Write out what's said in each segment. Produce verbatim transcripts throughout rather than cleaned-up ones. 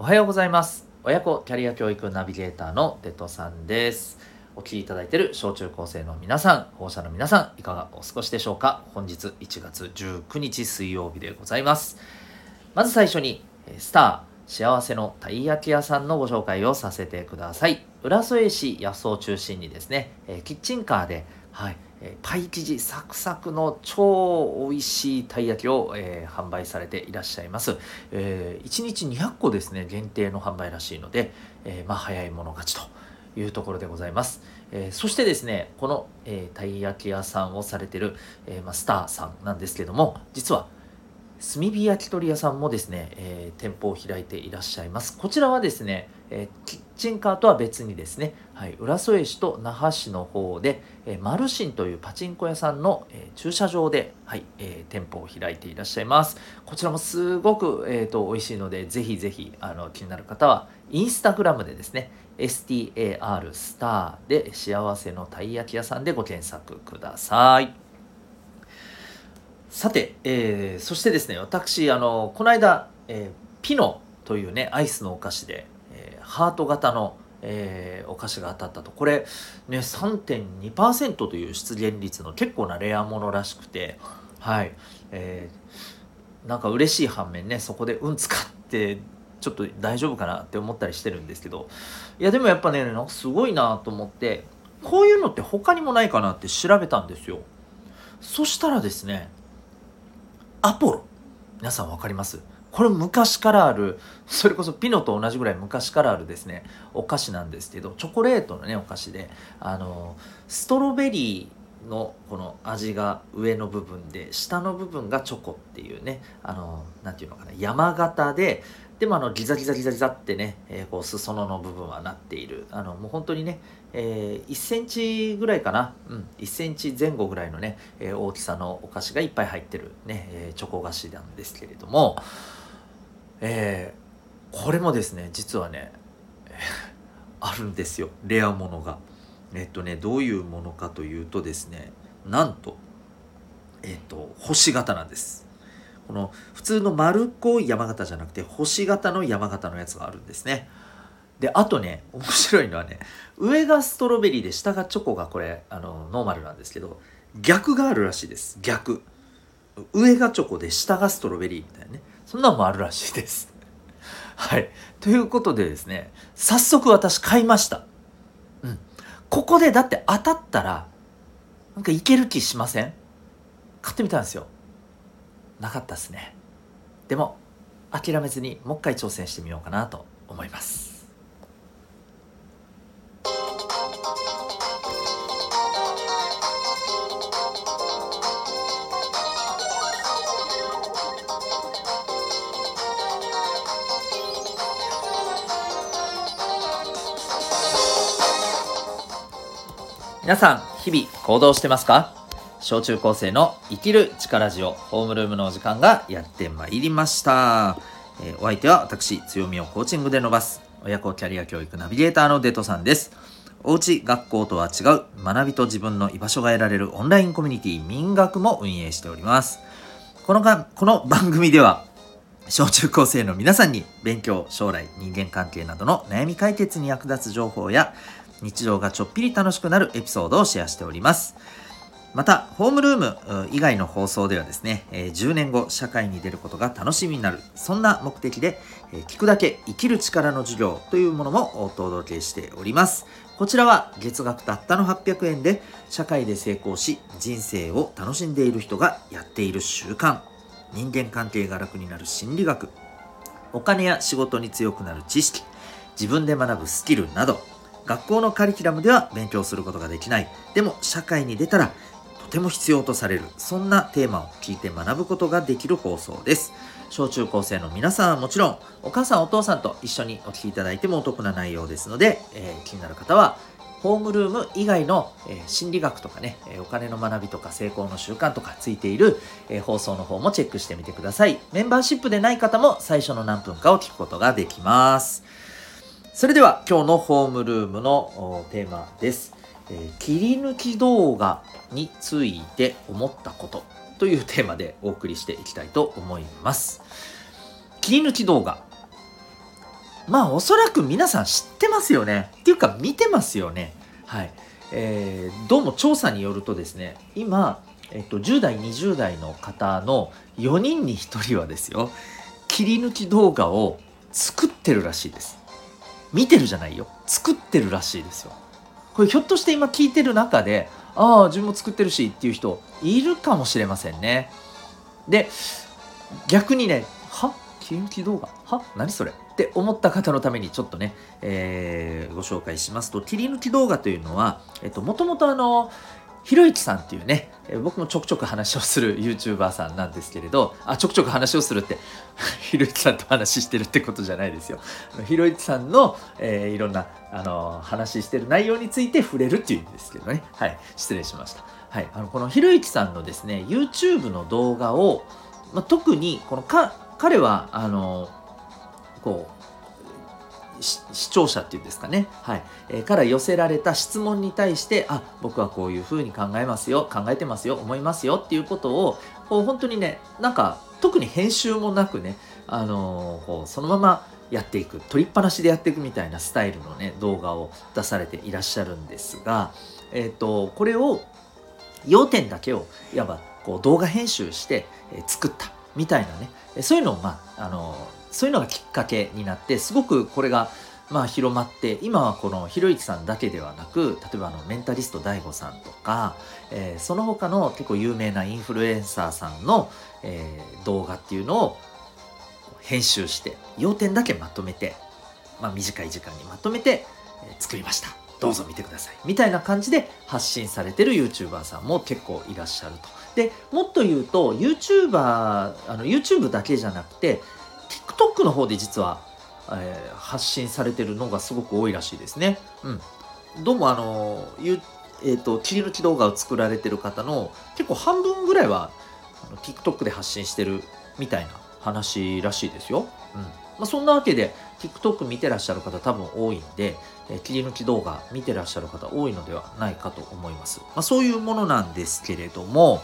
おはようございます。親子キャリア教育ナビゲーターのデトさんです。お聞きいただいている小中高生の皆さん、保護者の皆さん、いかがお過ごしでしょうか。本日いちがつじゅうくにち水曜日でございます。まず最初にスター幸せのたい焼き屋さんのご紹介をさせてください。浦添市安生を中心にですね、キッチンカーで、はい、パイ生地サクサクの超美味しいたい焼きを、えー、販売されていらっしゃいます、えー、いちにちにひゃっこですね、限定の販売らしいので、えー、まあ早い者勝ちというところでございます。えー、そしてですね、この、えー、たい焼き屋さんをされてる、えーまあ、スターさんなんですけども、実は炭火焼き鳥屋さんもですね、えー、店舗を開いていらっしゃいます。こちらはですね、えー、キッチンカーとは別にですね、はい、浦添市と那覇市の方で、えー、マルシンというパチンコ屋さんの、えー、駐車場で、はいえー、店舗を開いていらっしゃいます。こちらもすごく、えー、と美味しいので、ぜひぜひあの気になる方はインスタグラムでですね、 エス ティー エー アール スターで幸せのたい焼き屋さんでご検索ください。さて、えー、そしてですね、私あのこの間、えー、ピノというねアイスのお菓子で、えー、ハート型の、えー、お菓子が当たったと。これね さんてんにパーセント という出現率の結構なレアものらしくて、はい、えー、なんか嬉しい反面ね、そこでうん使ってちょっと大丈夫かなって思ったりしてるんですけど、いやでもやっぱね、なんかすごいなと思って、こういうのって他にもないかなって調べたんですよ。そしたらですね、アポロ、皆さん分かります？これ昔からある、それこそピノと同じぐらい昔からあるですねお菓子なんですけど、チョコレートのねお菓子で、あのストロベリーのこの味が上の部分で、下の部分がチョコっていうね、あのなんていうのかな、山形で、でもあのギザギザギザギザってね、えー、こう裾野の部分はなっている、あのもう本当にね、えー、いっセンチぐらいかな、うん、いっセンチぜん後ぐらいのね、えー、大きさのお菓子がいっぱい入ってるね、えー、チョコ菓子なんですけれども、えー、これもですね、実はねあるんですよ、レアものが。えっとねどういうものかというとですね、なんとえっと星型なんです。この普通の丸っこい山形じゃなくて、星型の山形のやつがあるんですね。であとね、面白いのはね、上がストロベリーで下がチョコが、これあのノーマルなんですけど、逆があるらしいです。逆、上がチョコで下がストロベリーみたいなね、そんなのもあるらしいですはい、ということでですね、早速私買いました。うん、ここでだって当たったらなんかいける気しません？買ってみたんですよ。なかったですね。でも諦めずにもう一回挑戦してみようかなと思います。皆さん、日々行動してますか？小中高生の生きる力ラジオ、ホームルームのお時間がやってまいりました。えー、お相手は私、強みをコーチングで伸ばす親子キャリア教育ナビゲーターのデトさんです。おうち学校とは違う学びと自分の居場所が得られるオンラインコミュニティ民学も運営しております。この間、この番組では小中高生の皆さんに勉強、将来、人間関係などの悩み解決に役立つ情報や、日常がちょっぴり楽しくなるエピソードをシェアしております。また、ホームルーム以外の放送ではですね、じゅうねんご社会に出ることが楽しみになる、そんな目的で聞くだけ生きる力の授業というものもお届けしております。こちらは月額たったのはっぴゃくえんで、社会で成功し人生を楽しんでいる人がやっている習慣、人間関係が楽になる心理学、お金や仕事に強くなる知識、自分で学ぶスキルなど、学校のカリキュラムでは勉強することができない、でも社会に出たらとても必要とされる、そんなテーマを聞いて学ぶことができる放送です。小中高生の皆さんはもちろん、お母さんお父さんと一緒にお聞きいただいてもお得な内容ですので、えー、気になる方はホームルーム以外の、えー、心理学とかね、お金の学びとか成功の習慣とかついている、えー、放送の方もチェックしてみてください。メンバーシップでない方も最初の何分かを聞くことができます。それでは今日のホームルームのテーマです。えー、切り抜き動画について思ったことというテーマでお送りしていきたいと思います。切り抜き動画、まあおそらく皆さん知ってますよねっていうか見てますよね。はい、えー、どうも調査によるとですね、今、えっと、じゅう代にじゅう代の方のよにんにひとりはですよ、切り抜き動画を作ってるらしいです。見てるじゃないよ、作ってるらしいですよ。これひょっとして今聞いてる中で、ああ自分も作ってるしっていう人いるかもしれませんね。で逆にね、は切り抜き動画は何それって思った方のためにちょっとね、えー、ご紹介しますと、切り抜き動画というのは、えっと、もともとあのひろゆきさんっていうね、僕もちょくちょく話をする YouTuber さんなんですけれど、あ、ちょくちょく話をするってひろゆきさんと話してるってことじゃないですよ。ひろゆきさんの、えー、いろんなあの話してる内容について触れるっていうんですけどね。はい、失礼しました。はい、あのこのひろゆきさんのですね YouTube の動画を、まあ、特にこのか彼はあのこう視聴者っていうんですかね、はいえー、から寄せられた質問に対して、あ、僕はこういうふうに考えますよ、考えてますよ、思いますよっていうことをこう本当にね、なんか特に編集もなくね、あのー、こうそのままやっていく、取りっぱなしでやっていくみたいなスタイルのね動画を出されていらっしゃるんですが、えーと、これを要点だけをいわばこう動画編集して、えー、作ったみたいなね、そういうのをまああのーそういうのがきっかけになって、すごくこれがまあ広まって、今はこのひろゆきさんだけではなく、例えばあのメンタリスト ダイゴ さんとか、えー、その他の結構有名なインフルエンサーさんの、えー、動画っていうのを編集して要点だけまとめて、まあ、短い時間にまとめて、えー、作りました、どうぞ見てくださいみたいな感じで発信されてる YouTuber さんも結構いらっしゃると。でもっと言うと YouTuber、 あの YouTube だけじゃなくてTikTok の方で実は、えー、発信されてるのがすごく多いらしいですね。うん、どうもあのーえー、と切り抜き動画を作られてる方の結構半分ぐらいはあの TikTok で発信してるみたいな話らしいですよ。うんまあ、そんなわけで TikTok 見てらっしゃる方多分多いんで、えー、切り抜き動画見てらっしゃる方多いのではないかと思います。まあ、そういうものなんですけれども、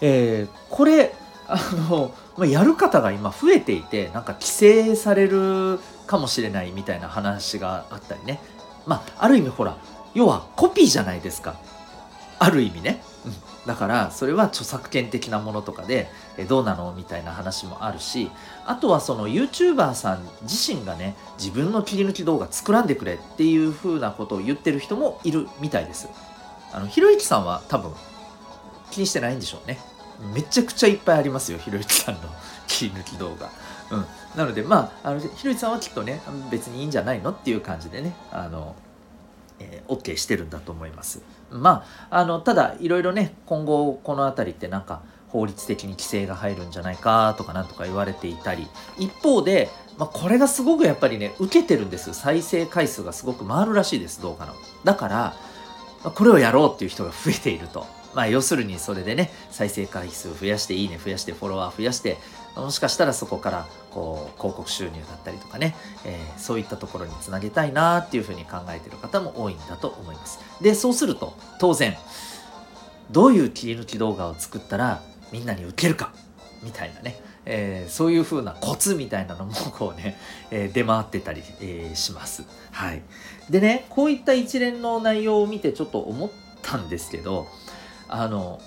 えー、これあのまあ、やる方が今増えていて、なんか規制されるかもしれないみたいな話があったりね、まあある意味ほら要はコピーじゃないですか、ある意味ね、うん、だからそれは著作権的なものとかでえどうなのみたいな話もあるし、あとはその YouTuber さん自身がね自分の切り抜き動画作らんでくれっていう風なことを言ってる人もいるみたいです。あのひろゆきさんは多分気にしてないんでしょうね。めちゃくちゃいっぱいありますよ、ひろゆきさんの切り抜き動画。うん、なのでまあ、あのひろゆきさんはきっとね別にいいんじゃないのっていう感じでね、あの、えー、OK してるんだと思います。まあ、あのただいろいろね今後この辺りってなんか法律的に規制が入るんじゃないかとかなんとか言われていたり、一方で、まあ、これがすごくやっぱりね受けてるんです。再生回数がすごく回るらしいです、動画の。だからこれをやろうっていう人が増えていると。まあ要するにそれでね再生回数増やして、いいね増やして、フォロワー増やして、もしかしたらそこからこう広告収入だったりとかね、えー、そういったところにつなげたいなっていうふうに考えてる方も多いんだと思います。でそうすると当然どういう切り抜き動画を作ったらみんなにウケるかみたいなね、えー、そういうふうなコツみたいなのもこうね、えー、出回ってたり、えー、します。はい、でねこういった一連の内容を見てちょっと思ったんですけど、あの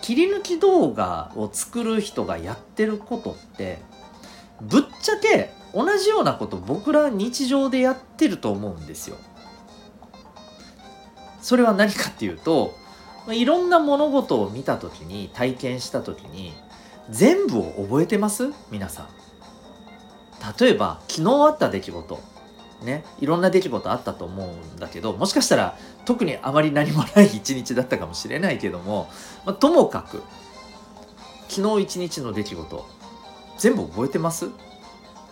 切り抜き動画を作る人がやってることってぶっちゃけ同じようなこと僕ら日常でやってると思うんですよ。それは何かっていうと、いろんな物事を見た時に体験した時に全部を覚えてます?皆さん。例えば昨日あった出来事ね、いろんな出来事あったと思うんだけど、もしかしたら特にあまり何もない一日だったかもしれないけども、まあ、ともかく昨日一日の出来事全部覚えてます？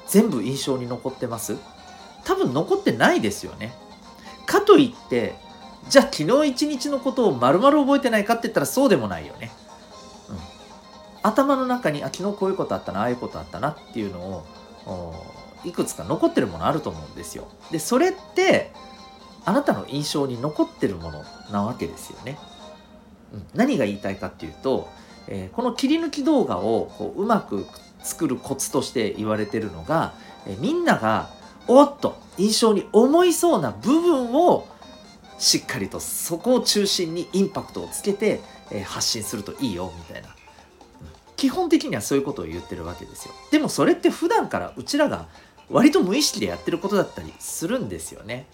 全部印象に残ってます？多分残ってないですよね。かといってじゃあ昨日一日のことを丸々覚えてないかって言ったらそうでもないよね。うん、頭の中にあ昨日こういうことあったな、ああいうことあったなっていうのをいくつか残ってるものあると思うんですよ。でそれってあなたの印象に残ってるものなわけですよね。うん、何が言いたいかっていうと、えー、この切り抜き動画をこう、うまく作るコツとして言われてるのが、えー、みんながおっと印象に思いそうな部分をしっかりとそこを中心にインパクトをつけて発信するといいよみたいな、基本的にはそういうことを言ってるわけですよ。でもそれって普段からうちらが割と無意識でやってることだったりするんですよね。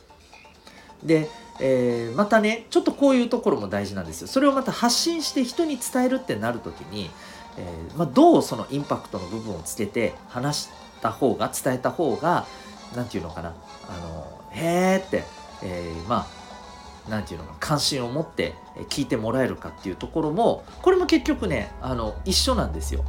で、えー、またねちょっとこういうところも大事なんですよ。それをまた発信して人に伝えるってなるときに、えーまあ、どうそのインパクトの部分をつけて話した方が伝えた方がなんていうのかなあのへーって、えー、まあなんていうのか関心を持って聞いてもらえるかっていうところもこれも結局ねあの一緒なんですよ。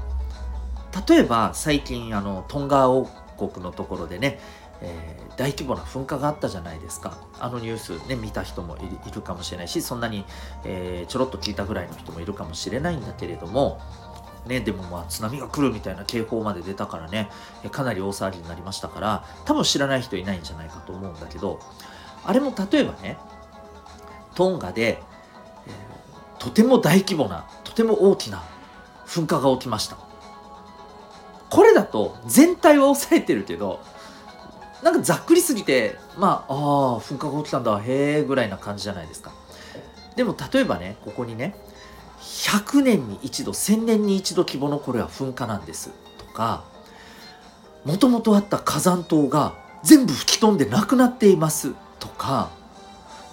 例えば最近あのトンガ王国のところでね、えー、大規模な噴火があったじゃないですか。あのニュースね見た人も い, いるかもしれないし、そんなに、えー、ちょろっと聞いたぐらいの人もいるかもしれないんだけれどもね、でもまあ津波が来るみたいな警報まで出たからねかなり大騒ぎになりましたから、多分知らない人いないんじゃないかと思うんだけど、あれも例えばねトンガで、えー、とても大規模なとても大きな噴火が起きました。これだと全体は抑えてるけどなんかざっくりすぎてまああー噴火が起きたんだへえぐらいな感じじゃないですか。でも例えばねここにねひゃくねんに一度せんねんに一度規模のこれは噴火なんですとか、もともとあった火山島が全部吹き飛んでなくなっていますとか、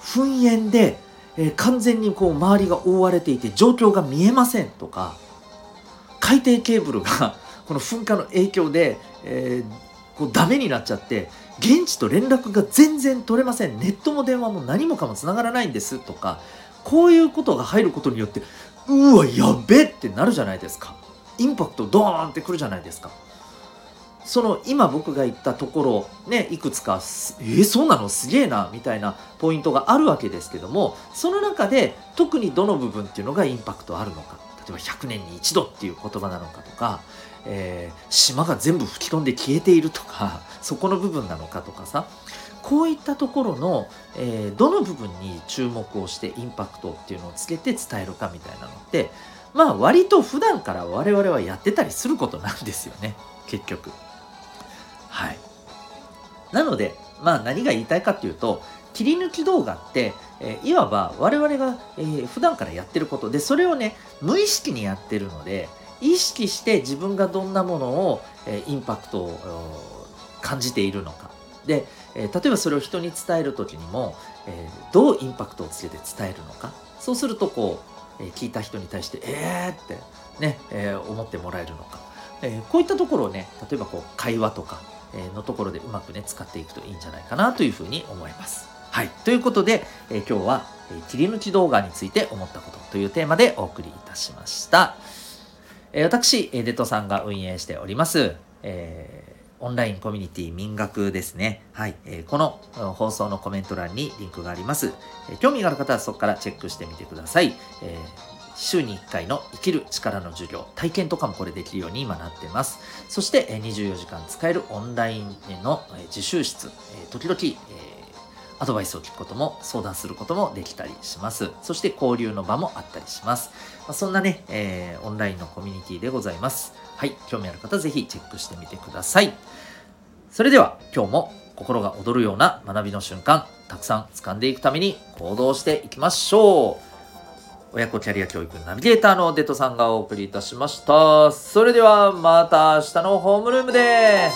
噴煙で、えー、完全にこう周りが覆われていて状況が見えませんとか、海底ケーブルがこの噴火の影響で、えー、こうダメになっちゃって現地と連絡が全然取れません、ネットも電話も何もかもつながらないんですとか、こういうことが入ることによってうわやべえってなるじゃないですか。インパクトドーンってくるじゃないですか。その今僕が言ったところね、いくつかえー、そうなのすげえなみたいなポイントがあるわけですけども、その中で特にどの部分っていうのがインパクトあるのか、例えばひゃくねんに一度っていう言葉なのかとか、えー、島が全部吹き飛んで消えているとかそこの部分なのかとかさ、こういったところの、えー、どの部分に注目をしてインパクトっていうのをつけて伝えるかみたいなのってまあ割と普段から我々はやってたりすることなんですよね結局。はい、なので、まあ、何が言いたいかというと切り抜き動画って、えー、いわば我々が、えー、普段からやってることで、それをね無意識にやってるので意識して自分がどんなものを、えー、インパクトを感じているのかで、えー、例えばそれを人に伝える時にも、えー、どうインパクトをつけて伝えるのか、そうするとこう、えー、聞いた人に対してえーってね、えー、思ってもらえるのか、えー、こういったところをね例えばこう会話とかのところでうまくね使っていくといいんじゃないかなというふうに思います。はい、ということで、えー、今日は、えー、切り抜き動画について思ったことというテーマでお送りいたしました。えー、私デトさんが運営しております、えー、オンラインコミュニティ民学ですね。はい、えー、この放送のコメント欄にリンクがあります。えー、興味がある方はそこからチェックしてみてください。えー週にいっかいの生きる力の授業、体験とかもこれできるように今なってます。そしてにじゅうよじかん使えるオンラインの自習室、時々アドバイスを聞くことも相談することもできたりします。そして交流の場もあったりします。そんなね、えー、オンラインのコミュニティでございます。はい、興味ある方ぜひチェックしてみてください。それでは今日も心が躍るような学びの瞬間、たくさん掴んでいくために行動していきましょう。親子キャリア教育ナビゲーターのデトさんがお送りいたしました。それではまた明日のホームルームで。